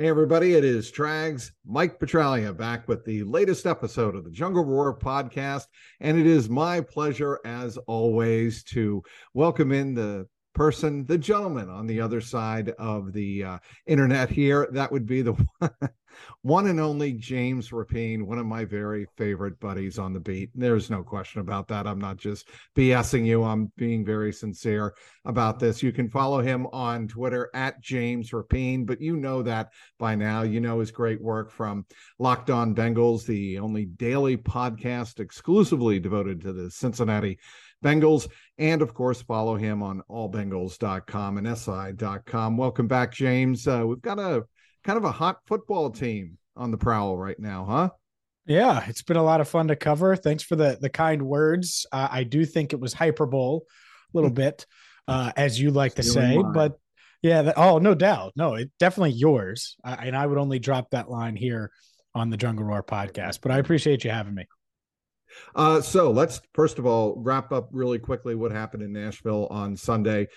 Hey, everybody, it is Trags, Mike Petralia, back with the latest episode of the Jungle Roar podcast, and it is my pleasure, as always, to welcome in the person, the gentleman on the other side of the internet here. That would be the one and only James Rapien, one of my very favorite buddies on the beat. There's no question about that. I'm not just BSing you. I'm being very sincere about this. You can follow him on Twitter at James Rapien, but you know that by now. You know his great work from Locked On Bengals, the only daily podcast exclusively devoted to the Cincinnati Bengals, and of course, follow him on allbengals.com and si.com. Welcome back, James. We've got a kind of a hot football team on the prowl right now, huh? Yeah, it's been a lot of fun to cover. Thanks for the kind words. I do think it was hyperbole a little bit, as you like to say, but yeah, no doubt. No, it definitely yours. And I would only drop that line here on the Jungle Roar podcast, but I appreciate you having me. So let's, first of all, wrap up really quickly what happened in Nashville on Sunday.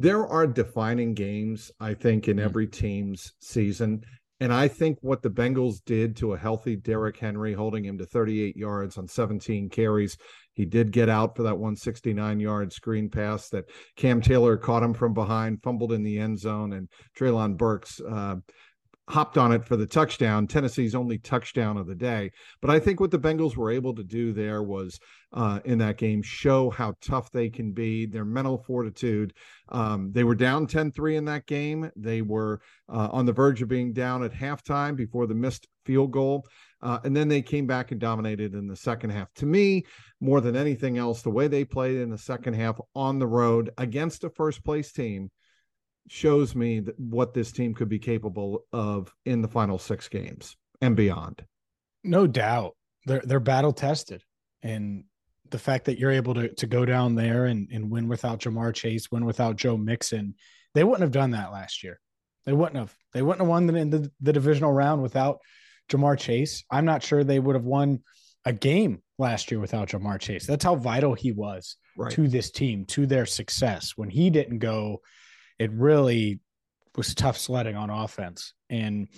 There are defining games, I think, in every team's season. And I think what the Bengals did to a healthy Derrick Henry, holding him to 38 yards on 17 carries. He did get out for that 169-yard screen pass that Cam Taylor caught him from behind, fumbled in the end zone, and Traylon Burks hopped on it for the touchdown, Tennessee's only touchdown of the day. But I think what the Bengals were able to do there was, in that game, show how tough they can be, their mental fortitude. They were down 10-3 in that game. They were on the verge of being down at halftime before the missed field goal. And then they came back and dominated in the second half. To me, more than anything else, the way they played in the second half on the road against a first-place team shows me that what this team could be capable of in the final six games and beyond. No doubt. They're battle tested. And the fact that you're able to go down there and win without Ja'Marr Chase, win without Joe Mixon, they wouldn't have done that last year. They wouldn't have won the divisional round without Ja'Marr Chase. I'm not sure they would have won a game last year without Ja'Marr Chase. That's how vital he was to this team, to their success. When he didn't go, it really was tough sledding on offense. And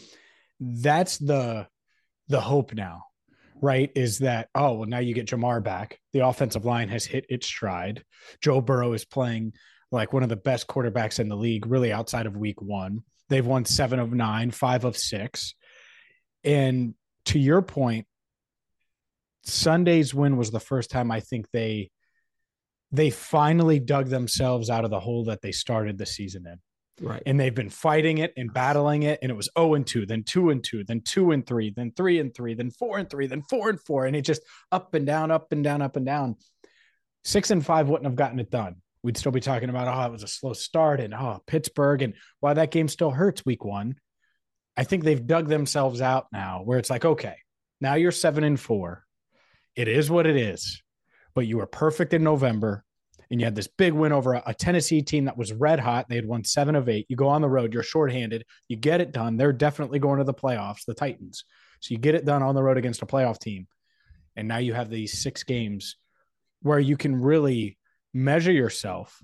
that's the hope now, right? Is that, oh, well, now you get Ja'Marr back. The offensive line has hit its stride. Joe Burrow is playing like one of the best quarterbacks in the league, really outside of week one. They've won 7 of 9, 5 of 6. And to your point, Sunday's win was the first time I think they finally dug themselves out of the hole that they started the season in. Right. And they've been fighting it and battling it. And it was 0-2, then 2-2, then 2-3, then 3-3, then 4-3, then 4-4. And it just up and down, up and down, up and down. 6-5 wouldn't have gotten it done. We'd still be talking about, oh, it was a slow start and oh, Pittsburgh. And while that game still hurts week one, I think they've dug themselves out now where it's like, okay, now you're 7-4. It is what it is. But you were perfect in November, and you had this big win over a Tennessee team that was red hot. They had won 7 of 8. You go on the road, you're shorthanded, you get it done. They're definitely going to the playoffs, the Titans. So you get it done on the road against a playoff team. And now you have these 6 games where you can really measure yourself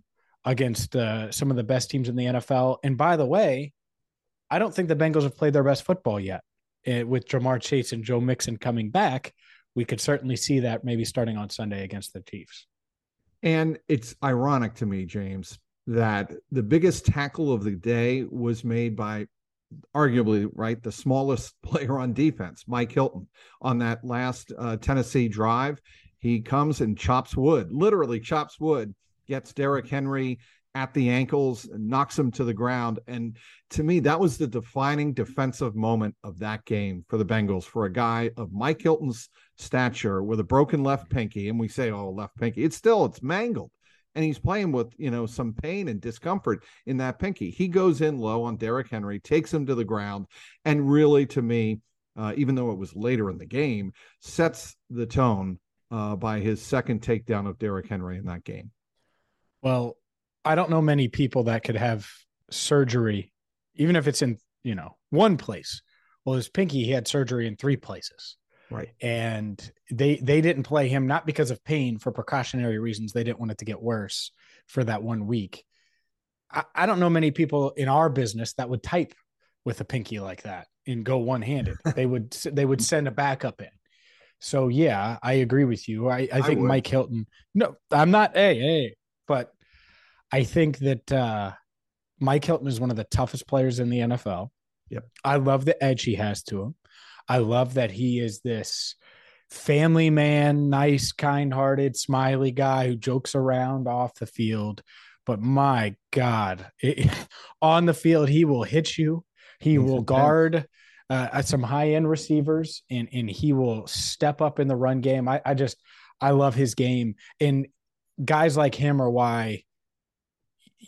against some of the best teams in the NFL. And by the way, I don't think the Bengals have played their best football yet. With Ja'Marr Chase and Joe Mixon coming back, we could certainly see that maybe starting on Sunday against the Chiefs. And it's ironic to me, James, that the biggest tackle of the day was made by arguably, right, the smallest player on defense, Mike Hilton, on that last Tennessee drive. He comes and chops wood, literally chops wood, gets Derrick Henry at the ankles and knocks him to the ground. And to me, that was the defining defensive moment of that game for the Bengals, for a guy of Mike Hilton's stature with a broken left pinky. And we say, oh, left pinky, it's mangled. And he's playing with, some pain and discomfort in that pinky. He goes in low on Derrick Henry, takes him to the ground. And really, to me, even though it was later in the game, sets the tone by his second takedown of Derrick Henry in that game. Well, I don't know many people that could have surgery, even if it's in, one place. Well, his pinky, he had surgery in 3 places. Right. And they didn't play him, not because of pain, for precautionary reasons. They didn't want it to get worse for that 1 week. I don't know many people in our business that would type with a pinky like that and go one-handed. They would send a backup in. So yeah, I agree with you. I think Mike Hilton. No, I'm not. Hey, but I think that Mike Hilton is one of the toughest players in the NFL. Yep. I love the edge he has to him. I love that he is this family man, nice, kind-hearted, smiley guy who jokes around off the field. But my God, on the field, he will hit you. He will guard some high-end receivers, and he will step up in the run game. I love his game. And guys like him are why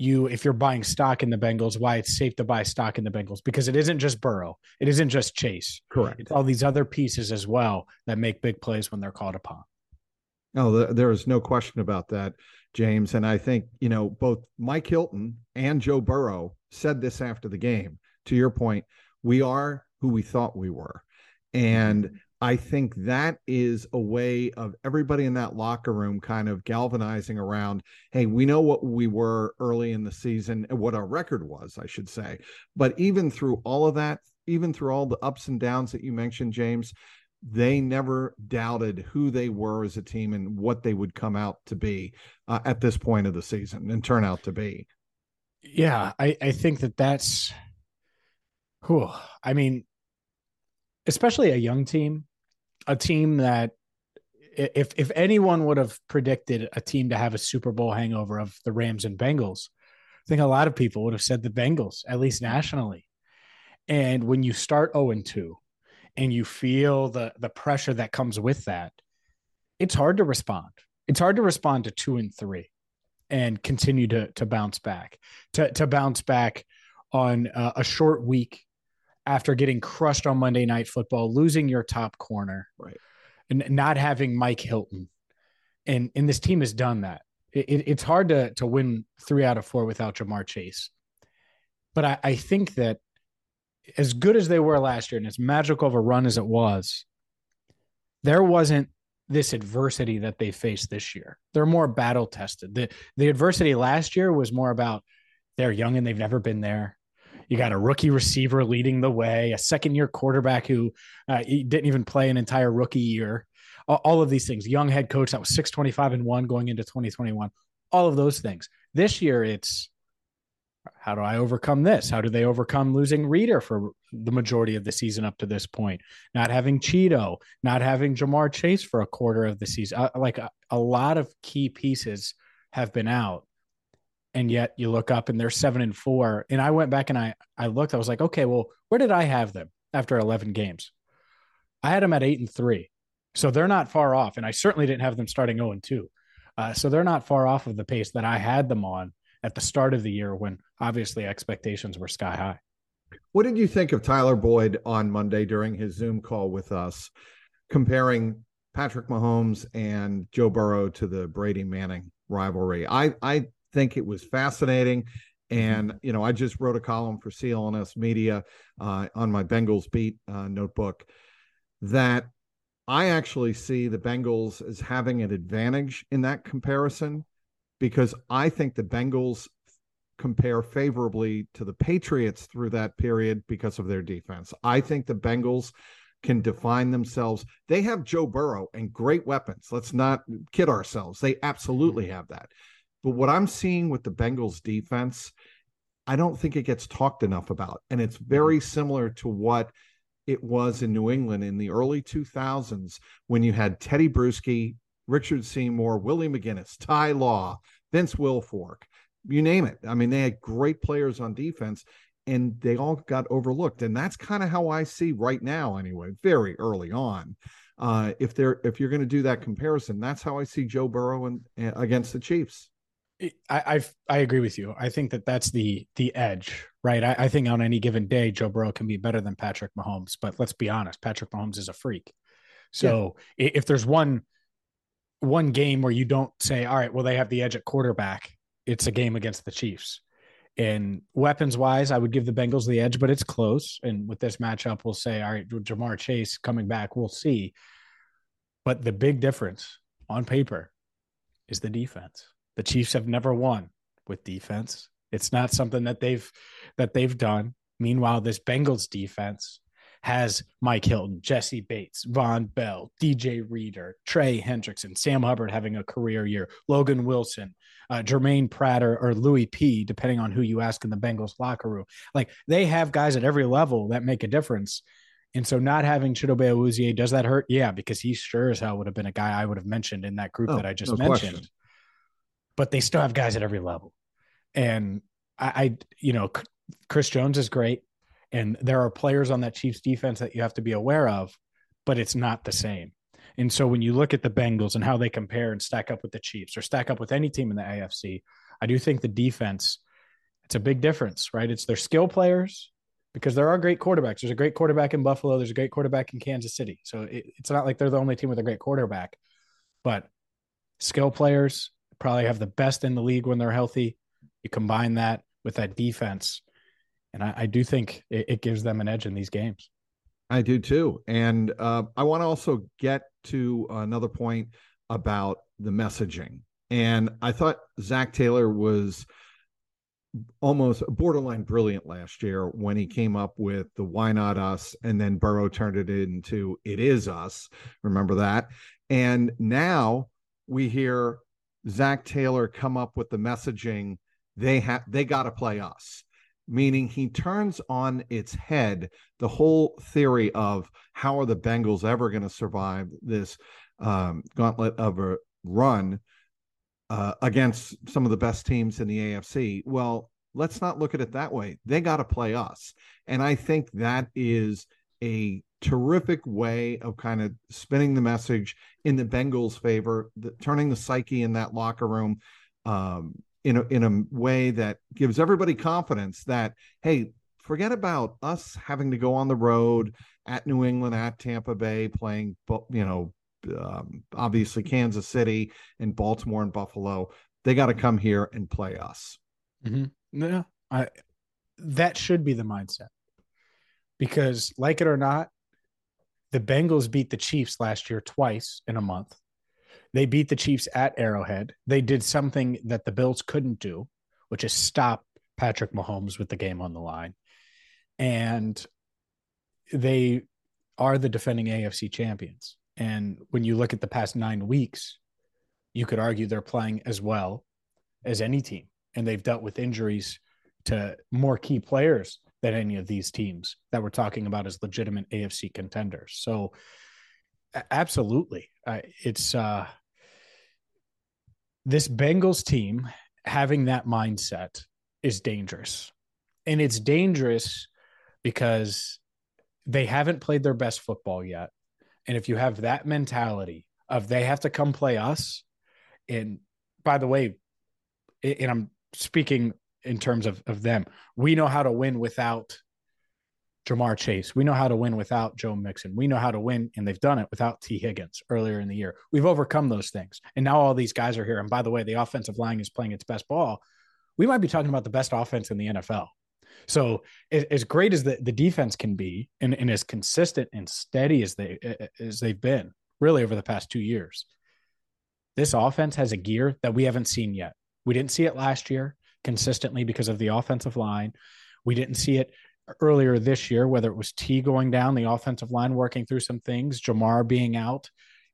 if you're buying stock in the Bengals, why it's safe to buy stock in the Bengals, because it isn't just Burrow. It isn't just Chase. Correct. It's all these other pieces as well that make big plays when they're called upon. No, there is no question about that, James. And I think, both Mike Hilton and Joe Burrow said this after the game. To your point, we are who we thought we were. And I think that is a way of everybody in that locker room kind of galvanizing around, hey, we know what we were early in the season, what our record was, I should say. But even through all of that, even through all the ups and downs that you mentioned, James, they never doubted who they were as a team and what they would come out to be at this point of the season and turn out to be. Yeah, I think that's cool. I mean, especially a young team, a team that if anyone would have predicted a team to have a Super Bowl hangover of the Rams and Bengals, I think a lot of people would have said the Bengals, at least nationally. And when you start 0-2 and you feel the pressure that comes with that, it's hard to respond. It's hard to respond to 2-3 and continue to bounce back, to bounce back on a short week after getting crushed on Monday Night Football, losing your top corner, right, and not having Mike Hilton. And this team has done that. It's hard to win 3 out of 4 without Ja'Marr Chase. But I think that as good as they were last year and as magical of a run as it was, there wasn't this adversity that they faced this year. They're more battle tested. The adversity last year was more about they're young and they've never been there. You got a rookie receiver leading the way, a second-year quarterback who didn't even play an entire rookie year. All of these things. Young head coach that was 6-25-1 going into 2021. All of those things. This year, it's how do I overcome this? How do they overcome losing Reader for the majority of the season up to this point? Not having Cheeto, not having Ja'Marr Chase for a quarter of the season. A lot of key pieces have been out. And yet you look up and they're 7-4. And I went back and I looked, I was like, okay, well, where did I have them after 11 games? I had them at 8-3. So they're not far off. And I certainly didn't have them starting 0-2. So they're not far off of the pace that I had them on at the start of the year when obviously expectations were sky high. What did you think of Tyler Boyd on Monday during his Zoom call with us, comparing Patrick Mahomes and Joe Burrow to the Brady Manning rivalry? I think it was fascinating. And, I just wrote a column for CLNS Media on my Bengals beat notebook that I actually see the Bengals as having an advantage in that comparison, because I think the Bengals compare favorably to the Patriots through that period because of their defense. I think the Bengals can define themselves. They have Joe Burrow and great weapons. Let's not kid ourselves. They absolutely have that. But what I'm seeing with the Bengals defense, I don't think it gets talked enough about. And it's very similar to what it was in New England in the early 2000s when you had Teddy Bruschi, Richard Seymour, Willie McGinnis, Ty Law, Vince Wilfork, you name it. I mean, they had great players on defense and they all got overlooked. And that's kind of how I see right now anyway, very early on. If you're going to do that comparison, that's how I see Joe Burrow and against the Chiefs. I agree with you. I think that's the edge, right? I think on any given day, Joe Burrow can be better than Patrick Mahomes, but let's be honest, Patrick Mahomes is a freak. So yeah, if there's one game where you don't say, all right, well, they have the edge at quarterback, it's a game against the Chiefs. And weapons wise, I would give the Bengals the edge, but it's close. And with this matchup, we'll say, all right, Ja'Marr Chase coming back, we'll see. But the big difference on paper is the defense. The Chiefs have never won with defense. It's not something that they've done. Meanwhile, this Bengals defense has Mike Hilton, Jesse Bates, Von Bell, DJ Reader, Trey Hendrickson, Sam Hubbard having a career year, Logan Wilson, Jermaine Pratt or Louis P, depending on who you ask in the Bengals locker room. Like, they have guys at every level that make a difference. And so not having Chidobe Awuzie, does that hurt? Yeah, because he sure as hell would have been a guy I would have mentioned in that group that I just mentioned. Question. But they still have guys at every level. And I Chris Jones is great. And there are players on that Chiefs defense that you have to be aware of, but it's not the same. And so when you look at the Bengals and how they compare and stack up with the Chiefs or stack up with any team in the AFC, I do think the defense, it's a big difference, right? It's their skill players, because there are great quarterbacks. There's a great quarterback in Buffalo. There's a great quarterback in Kansas City. So it's not like they're the only team with a great quarterback, but skill players probably have the best in the league when they're healthy. You combine that with that defense, and I do think it gives them an edge in these games. I do too. And I want to also get to another point about the messaging. And I thought Zach Taylor was almost borderline brilliant last year when he came up with the "why not us," and then Burrow turned it into "it is us." Remember that? And now we hear Zach Taylor come up with the messaging, they got to play us. Meaning he turns on its head the whole theory of how are the Bengals ever going to survive this gauntlet of a run against some of the best teams in the AFC. Well, let's not look at it that way. They got to play us. And I think that is a terrific way of kind of spinning the message in the Bengals' favor, turning the psyche in that locker room in a way that gives everybody confidence that, hey, forget about us having to go on the road at New England, at Tampa Bay, playing, obviously Kansas City and Baltimore and Buffalo. They got to come here and play us. Mm-hmm. Yeah, that should be the mindset, because like it or not, the Bengals beat the Chiefs last year twice in a month. They beat the Chiefs at Arrowhead. They did something that the Bills couldn't do, which is stop Patrick Mahomes with the game on the line. And they are the defending AFC champions. And when you look at the past 9 weeks, you could argue they're playing as well as any team. And they've dealt with injuries to more key players than any of these teams that we're talking about as legitimate AFC contenders. So absolutely. It's this Bengals team having that mindset is dangerous, and it's dangerous because they haven't played their best football yet. And if you have that mentality of they have to come play us, and by the way, and I'm speaking in terms of them, we know how to win without Ja'Marr Chase. We know how to win without Joe Mixon. We know how to win, and they've done it without Tee Higgins earlier in the year. We've overcome those things. And now all these guys are here. And by the way, the offensive line is playing its best ball. We might be talking about the best offense in the NFL. So as great as the defense can be, and as consistent and steady as they've been really over the past 2 years, this offense has a gear that we haven't seen yet. We didn't see it last year consistently because of the offensive line. We didn't see it earlier this year, whether it was T going down, the offensive line working through some things, Ja'Marr being out.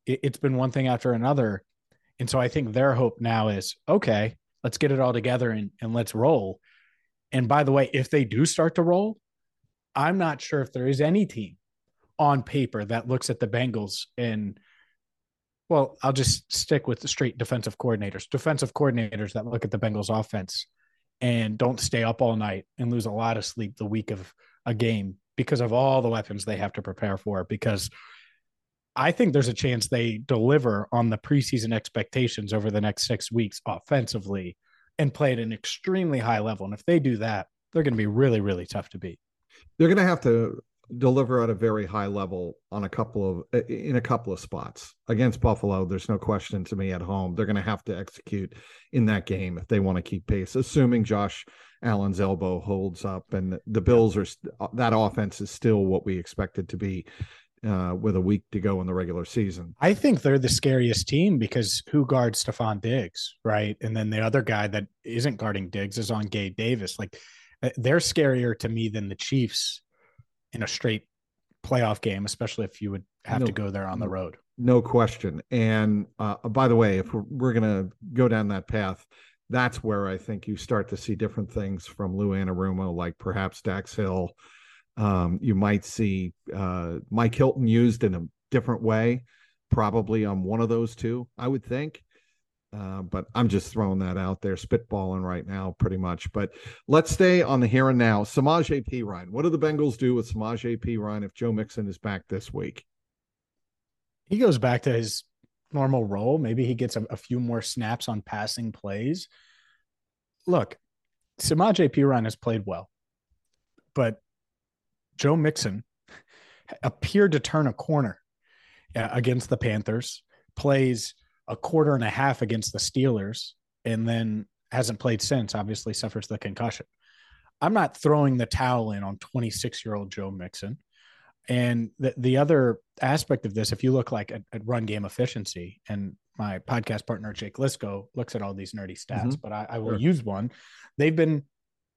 It's been one thing after another. And so I think their hope now is, okay, let's get it all together and let's roll. And by the way, if they do start to roll, I'm not sure if there is any team on paper that looks at the Bengals and, well, I'll just stick with the straight defensive coordinators that look at the Bengals offense and don't stay up all night and lose a lot of sleep the week of a game because of all the weapons they have to prepare for, because I think there's a chance they deliver on the preseason expectations over the next 6 weeks offensively and play at an extremely high level. And if they do that, they're going to be really, really tough to beat. They're going to have to deliver at a very high level in a couple of spots. Against Buffalo, there's no question to me. At home, they're going to have to execute in that game if they want to keep pace, assuming Josh Allen's elbow holds up, and the Bills are that offense is still what we expected to be with a week to go in the regular season. I think they're the scariest team because who guards Stephon Diggs, right? And then the other guy that isn't guarding Diggs is on Gabe Davis. Like, They're scarier to me than the Chiefs in a straight playoff game, especially if you would have to go there on the road. No question. And by the way, if we're going to go down that path, that's where I think you start to see different things from Lou Anarumo, like perhaps Dax Hill. You might see Mike Hilton used in a different way, probably on one of those two, I would think. But I'm just throwing that out there, spitballing right now pretty much. But let's stay on the here and now. Samaje Perine. What do the Bengals do with Samaje Perine if Joe Mixon is back this week? He goes back to his normal role. Maybe he gets a few more snaps on passing plays. Look, Samaje Perine has played well, but Joe Mixon appeared to turn a corner against the Panthers, plays a quarter and a half against the Steelers, and then hasn't played since, obviously suffers the concussion. I'm not throwing the towel in on 26-year-old Joe Mixon. And the other aspect of this, if you look like at run game efficiency, and my podcast partner, Jake Lisco, looks at all these nerdy stats, but I will use one. They've been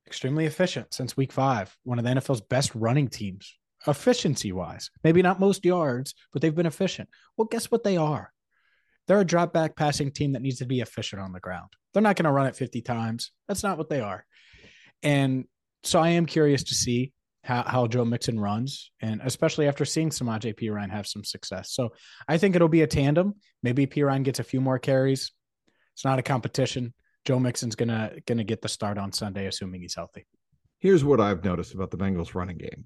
extremely efficient since week 5, one of the NFL's best running teams, efficiency wise, maybe not most yards, but they've been efficient. Well, guess what they are? They're a drop back passing team that needs to be efficient on the ground. They're not going to run it 50 times. That's not what they are. And so I am curious to see how Joe Mixon runs, and especially after seeing Samaje Perine have some success. So I think it'll be a tandem. Maybe Perine gets a few more carries. It's not a competition. Joe Mixon's going to get the start on Sunday, assuming he's healthy. Here's what I've noticed about the Bengals running game.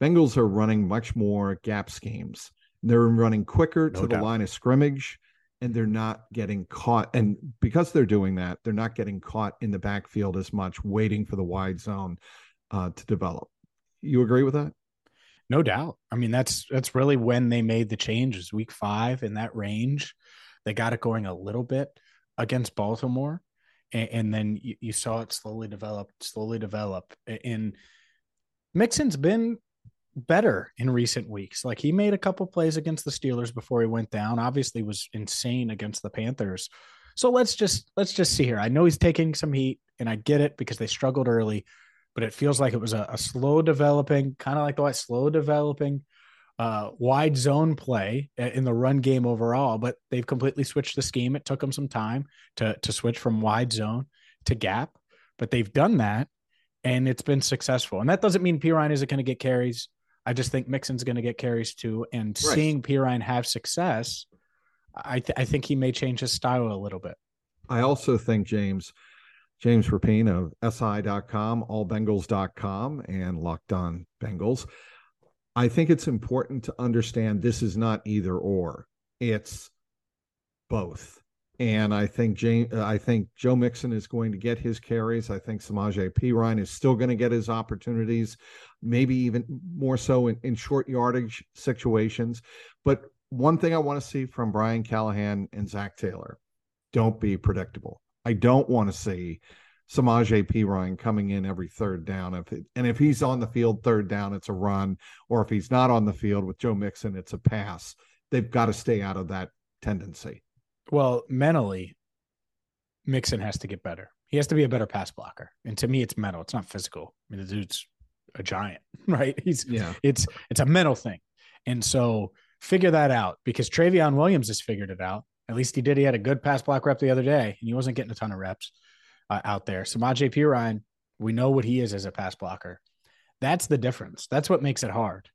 Bengals are running much more gap schemes. They're running quicker to the line of scrimmage, and they're not getting caught. And because they're doing that, they're not getting caught in the backfield as much, waiting for the wide zone to develop. You agree with that? No doubt. I mean, that's really when they made the changes, week 5 in that range. They got it going a little bit against Baltimore, and then you saw it slowly develop. And Mixon's been better in recent weeks. Like, he made a couple plays against the Steelers before he went down, obviously was insane against the Panthers. So let's just see here. I know he's taking some heat, and I get it because they struggled early, but it feels like it was a slow developing, kind of like the way slow developing wide zone play in the run game overall, but they've completely switched the scheme. It took them some time to switch from wide zone to gap, but they've done that, and it's been successful. And that doesn't mean Perine isn't going to get carries. I just think Mixon's going to get carries too. And seeing Perine have success, I think he may change his style a little bit. I also think James Rapien of si.com, allbengals.com, and Locked On Bengals. I think it's important to understand this is not either or. It's both. And I think Joe Mixon is going to get his carries. I think Samaje Perine is still going to get his opportunities, maybe even more so in short yardage situations. But one thing I want to see from Brian Callahan and Zach Taylor, don't be predictable. I don't want to see Samaje Perine coming in every third down. If he's on the field third down, it's a run. Or if he's not on the field with Joe Mixon, it's a pass. They've got to stay out of that tendency. Well, mentally, Mixon has to get better. He has to be a better pass blocker. And to me, it's mental. It's not physical. I mean, the dude's a giant, right? It's a mental thing. And so figure that out, because Travion Williams has figured it out. At least he did. He had a good pass block rep the other day, and he wasn't getting a ton of reps out there. Samaje Perine, we know what he is as a pass blocker. That's the difference. That's what makes it hard,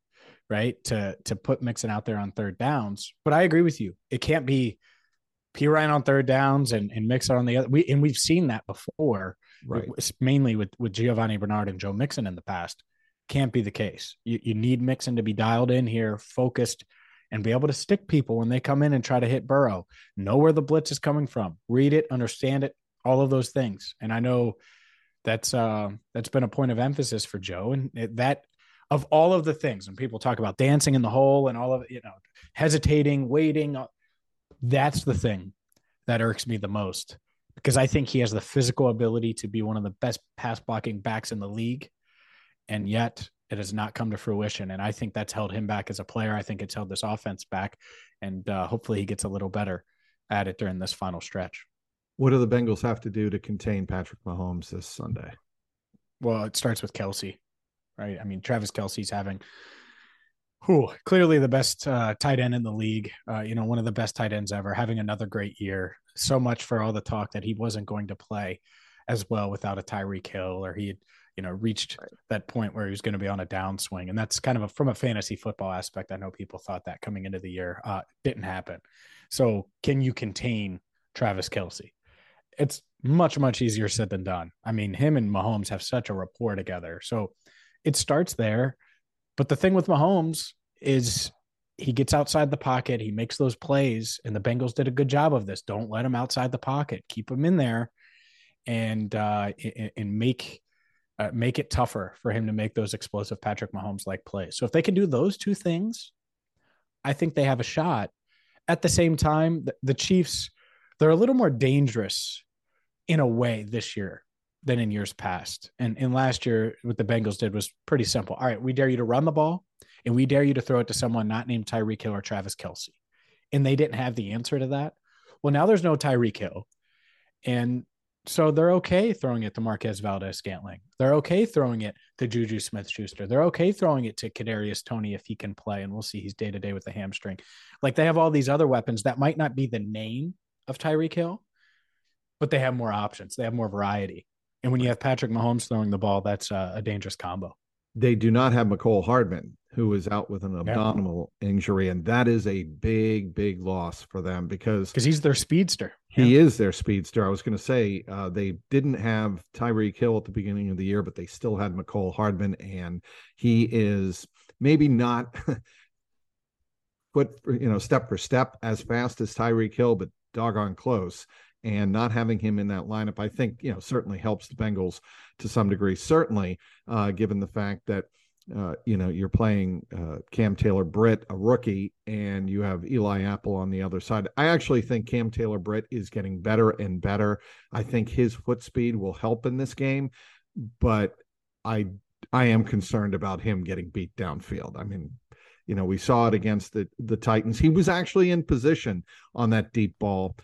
right, to put Mixon out there on third downs. But I agree with you. It can't be Perine on third downs and Mixon on the other. We've seen that before, right? Mainly with Giovanni Bernard and Joe Mixon in the past. Can't be the case. You need Mixon to be dialed in here, focused, and be able to stick people when they come in and try to hit Burrow. Know where the blitz is coming from. Read it, understand it, all of those things. And I know that's been a point of emphasis for Joe. And that, of all of the things, when people talk about dancing in the hole and all of it, hesitating, waiting, that's the thing that irks me the most, because I think he has the physical ability to be one of the best pass blocking backs in the league. And yet it has not come to fruition. And I think that's held him back as a player. I think it's held this offense back, and hopefully he gets a little better at it during this final stretch. What do the Bengals have to do to contain Patrick Mahomes this Sunday? Well, it starts with Kelce, right? I mean, Travis Kelce's having clearly the best tight end in the league, one of the best tight ends ever, having another great year. So much for all the talk that he wasn't going to play as well without a Tyreek Hill, or he had, reached that point where he was going to be on a downswing. And that's kind of from a fantasy football aspect. I know people thought that coming into the year, didn't happen. So can you contain Travis Kelce? It's much, much easier said than done. I mean, him and Mahomes have such a rapport together. So it starts there. But the thing with Mahomes is he gets outside the pocket. He makes those plays, and the Bengals did a good job of this. Don't let him outside the pocket. Keep him in there and make it tougher for him to make those explosive Patrick Mahomes-like plays. So if they can do those two things, I think they have a shot. At the same time, the Chiefs, they're a little more dangerous in a way this year than in years past. And last year, what the Bengals did was pretty simple. All right, we dare you to run the ball, and we dare you to throw it to someone not named Tyreek Hill or Travis Kelce. And they didn't have the answer to that. Well, now there's no Tyreek Hill. And so they're okay throwing it to Marquez Valdes-Scantling. They're okay throwing it to Juju Smith-Schuster. They're okay throwing it to Kadarius Toney if he can play, and we'll see he's day-to-day with the hamstring. Like, they have all these other weapons that might not be the name of Tyreek Hill, but they have more options. They have more variety. And when you have Patrick Mahomes throwing the ball, that's a dangerous combo. They do not have Mecole Hardman, who is out with an abdominal injury, and that is a big, big loss for them because he's their speedster. He is their speedster. I was going to say they didn't have Tyreek Hill at the beginning of the year, but they still had Mecole Hardman, and he is maybe not step for step as fast as Tyreek Hill, but doggone close. And not having him in that lineup, I think, certainly helps the Bengals to some degree, certainly given the fact that, you're playing Cam Taylor Britt, a rookie, and you have Eli Apple on the other side. I actually think Cam Taylor Britt is getting better and better. I think his foot speed will help in this game, but I am concerned about him getting beat downfield. I mean, we saw it against the Titans. He was actually in position on that deep ball,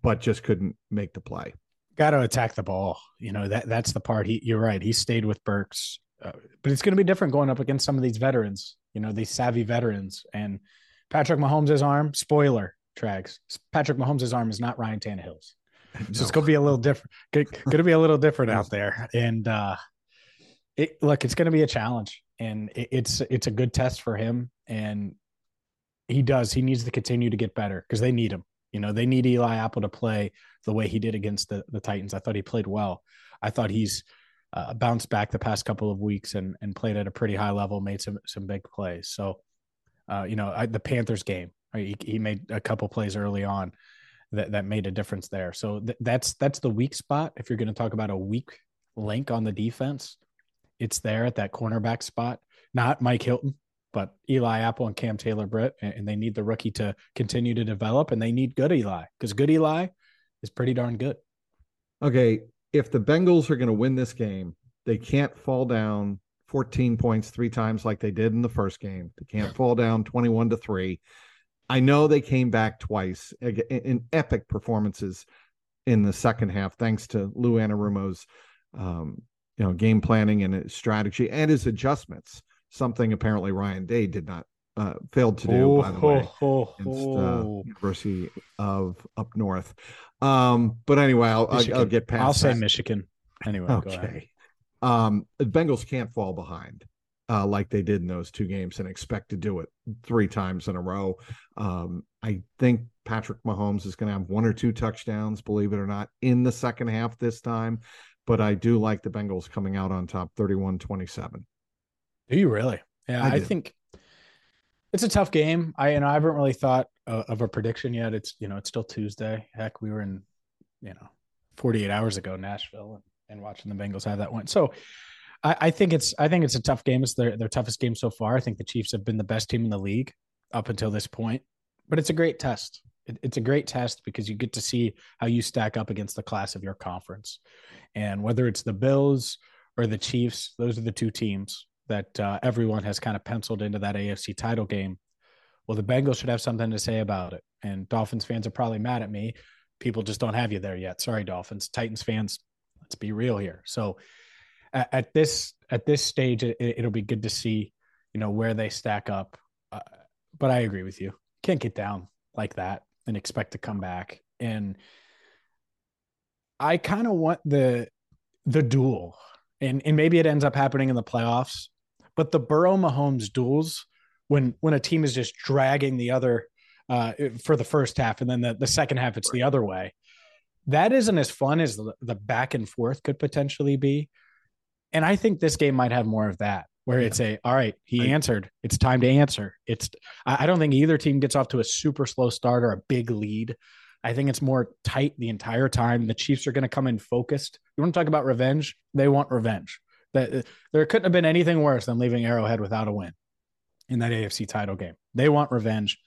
but just couldn't make the play. Got to attack the ball. That's the part. You're right. He stayed with Burks, but it's going to be different going up against some of these veterans, these savvy veterans. And Patrick Mahomes' arm, spoiler Trags, Patrick Mahomes' arm is not Ryan Tannehill's. So it's going to be a little different. Going to be a little different out there. And it's going to be a challenge, and it's a good test for him. And he needs to continue to get better because they need him. They need Eli Apple to play the way he did against the Titans. I thought he played well. I thought he's bounced back the past couple of weeks and played at a pretty high level, made some big plays. So, the Panthers game, right, he made a couple plays early on that made a difference there. So that's the weak spot. If you're going to talk about a weak link on the defense, it's there at that cornerback spot. Not Mike Hilton, but Eli Apple and Cam Taylor Britt, and they need the rookie to continue to develop, and they need good Eli, because good Eli is pretty darn good. Okay, if the Bengals are going to win this game, they can't fall down 14 points three times like they did in the first game. They can't fall down 21-3. I know they came back twice in epic performances in the second half, thanks to Lou Anarumo's game planning and his strategy and his adjustments. Something apparently Ryan Day did not failed to do, by the way, against University of up north. But anyway, I'll get past. I'll say that. Michigan. Anyway, okay. The Bengals can't fall behind like they did in those two games and expect to do it three times in a row. I think Patrick Mahomes is going to have one or two touchdowns, believe it or not, in the second half this time. But I do like the Bengals coming out on top, 31-27. Do you really? Yeah, I think it's a tough game. I haven't really thought of a prediction yet. It's, it's still Tuesday. Heck, we were in, 48 hours ago, Nashville and watching the Bengals have that one. So I think it's a tough game. It's their toughest game so far. I think the Chiefs have been the best team in the league up until this point, but it's a great test. It's a great test because you get to see how you stack up against the class of your conference, and whether it's the Bills or the Chiefs, those are the two teams that everyone has kind of penciled into that AFC title game. Well, the Bengals should have something to say about it. And Dolphins fans are probably mad at me. People just don't have you there yet. Sorry, Dolphins. Titans fans, let's be real here. So at this stage, it'll be good to see, where they stack up. But I agree with you. Can't get down like that and expect to come back. And I kind of want the duel, and maybe it ends up happening in the playoffs, but the Burrow Mahomes duels, when a team is just dragging the other for the first half, and then the second half, it's the other way. That isn't as fun as the back and forth could potentially be. And I think this game might have more of that, where it's all right, he answered. It's time to answer. I don't think either team gets off to a super slow start or a big lead. I think it's more tight the entire time. The Chiefs are going to come in focused. You want to talk about revenge? They want revenge. There couldn't have been anything worse than leaving Arrowhead without a win in that AFC title game. They want revenge.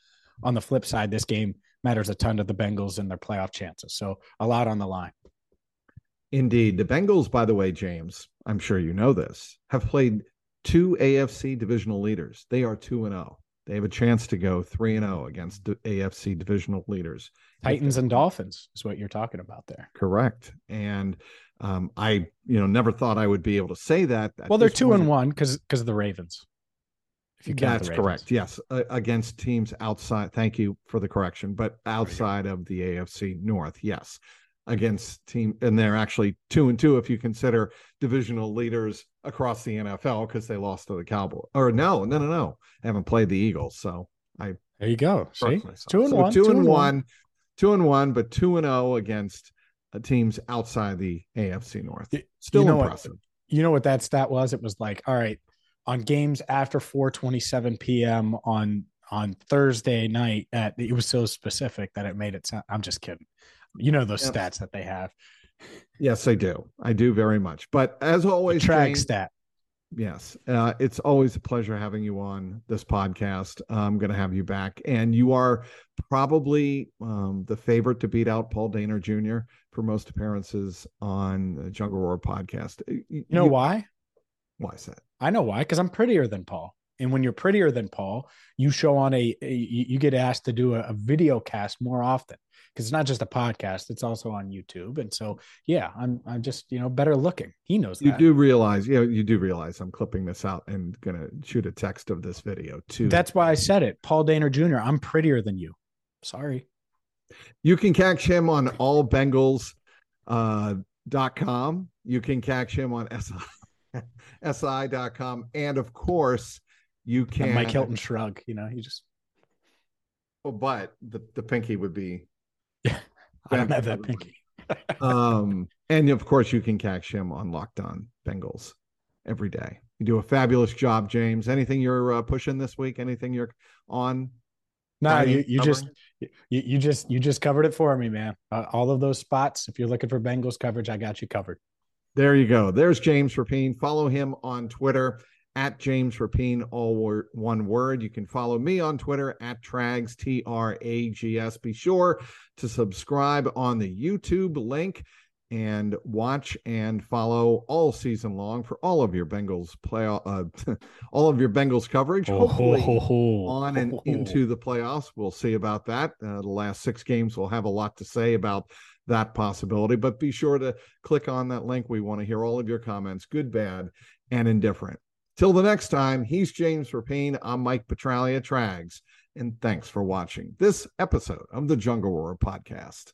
On the flip side, this game matters a ton to the Bengals and their playoff chances. So a lot on the line. Indeed. The Bengals, by the way, James, I'm sure you know this, have played two AFC divisional leaders. They are 2-0. They have a chance to go 3-0 against the AFC divisional leaders. Titans and Dolphins is what you're talking about there. Correct. And I, never thought I would be able to say that. Well, they're 2-1 because of the Ravens. If you count the Ravens. Correct. Yes. Against teams outside. Thank you for the correction, but outside of the AFC North. Yes. Against team. And they're actually 2-2. If you consider divisional leaders across the NFL, because they lost to the Cowboys. Or no. I haven't played the Eagles. So there you go. See? 2-1. 2-1, but 2-0 against teams outside the AFC North. Still impressive. You know what that stat was? It was like, all right, on games after 4:27 p.m. on Thursday night, it was so specific that it made it sound. I'm just kidding. Those stats that they have. Yes, I do. I do very much. But as always, the track James, stat. Yes, it's always a pleasure having you on this podcast. I'm going to have you back, and you are probably the favorite to beat out Paul Daner Jr. for most appearances on the Jungle Roar podcast. You know why? Why is that? I know why, because I'm prettier than Paul. And when you're prettier than Paul, you show on you get asked to do a video cast more often, because it's not just a podcast. It's also on YouTube. And so, yeah, I'm just, better looking. He knows that. You do realize I'm clipping this out and going to shoot a text of this video too. That's why I said it. Paul Daner Jr., I'm prettier than you. Sorry. You can catch him on allbengals.com. You can catch him on si.com, and of course you can Mike Hilton shrug, you just but the pinky would be I don't have that pinky. And of course you can catch him on Locked On Bengals every day. You do a fabulous job, James. Anything you're pushing this week? Anything you're on? No, you just covered it for me, man. All of those spots, if you're looking for Bengals coverage, I got you covered. There you go. There's James Rapien. Follow him on Twitter at James Rapien, one word. You can follow me on Twitter at Trags, Trags. Be sure to subscribe on the YouTube link and watch and follow all season long for all of your Bengals playoff, all of your Bengals coverage. Hopefully on and into the playoffs. We'll see about that. The last 6 games, we'll have a lot to say about that possibility, but be sure to click on that link. We want to hear all of your comments, good, bad, and indifferent. Till the next time, he's James Rapien. I'm Mike Petralia, Trags, and thanks for watching this episode of the Jungle Roar podcast.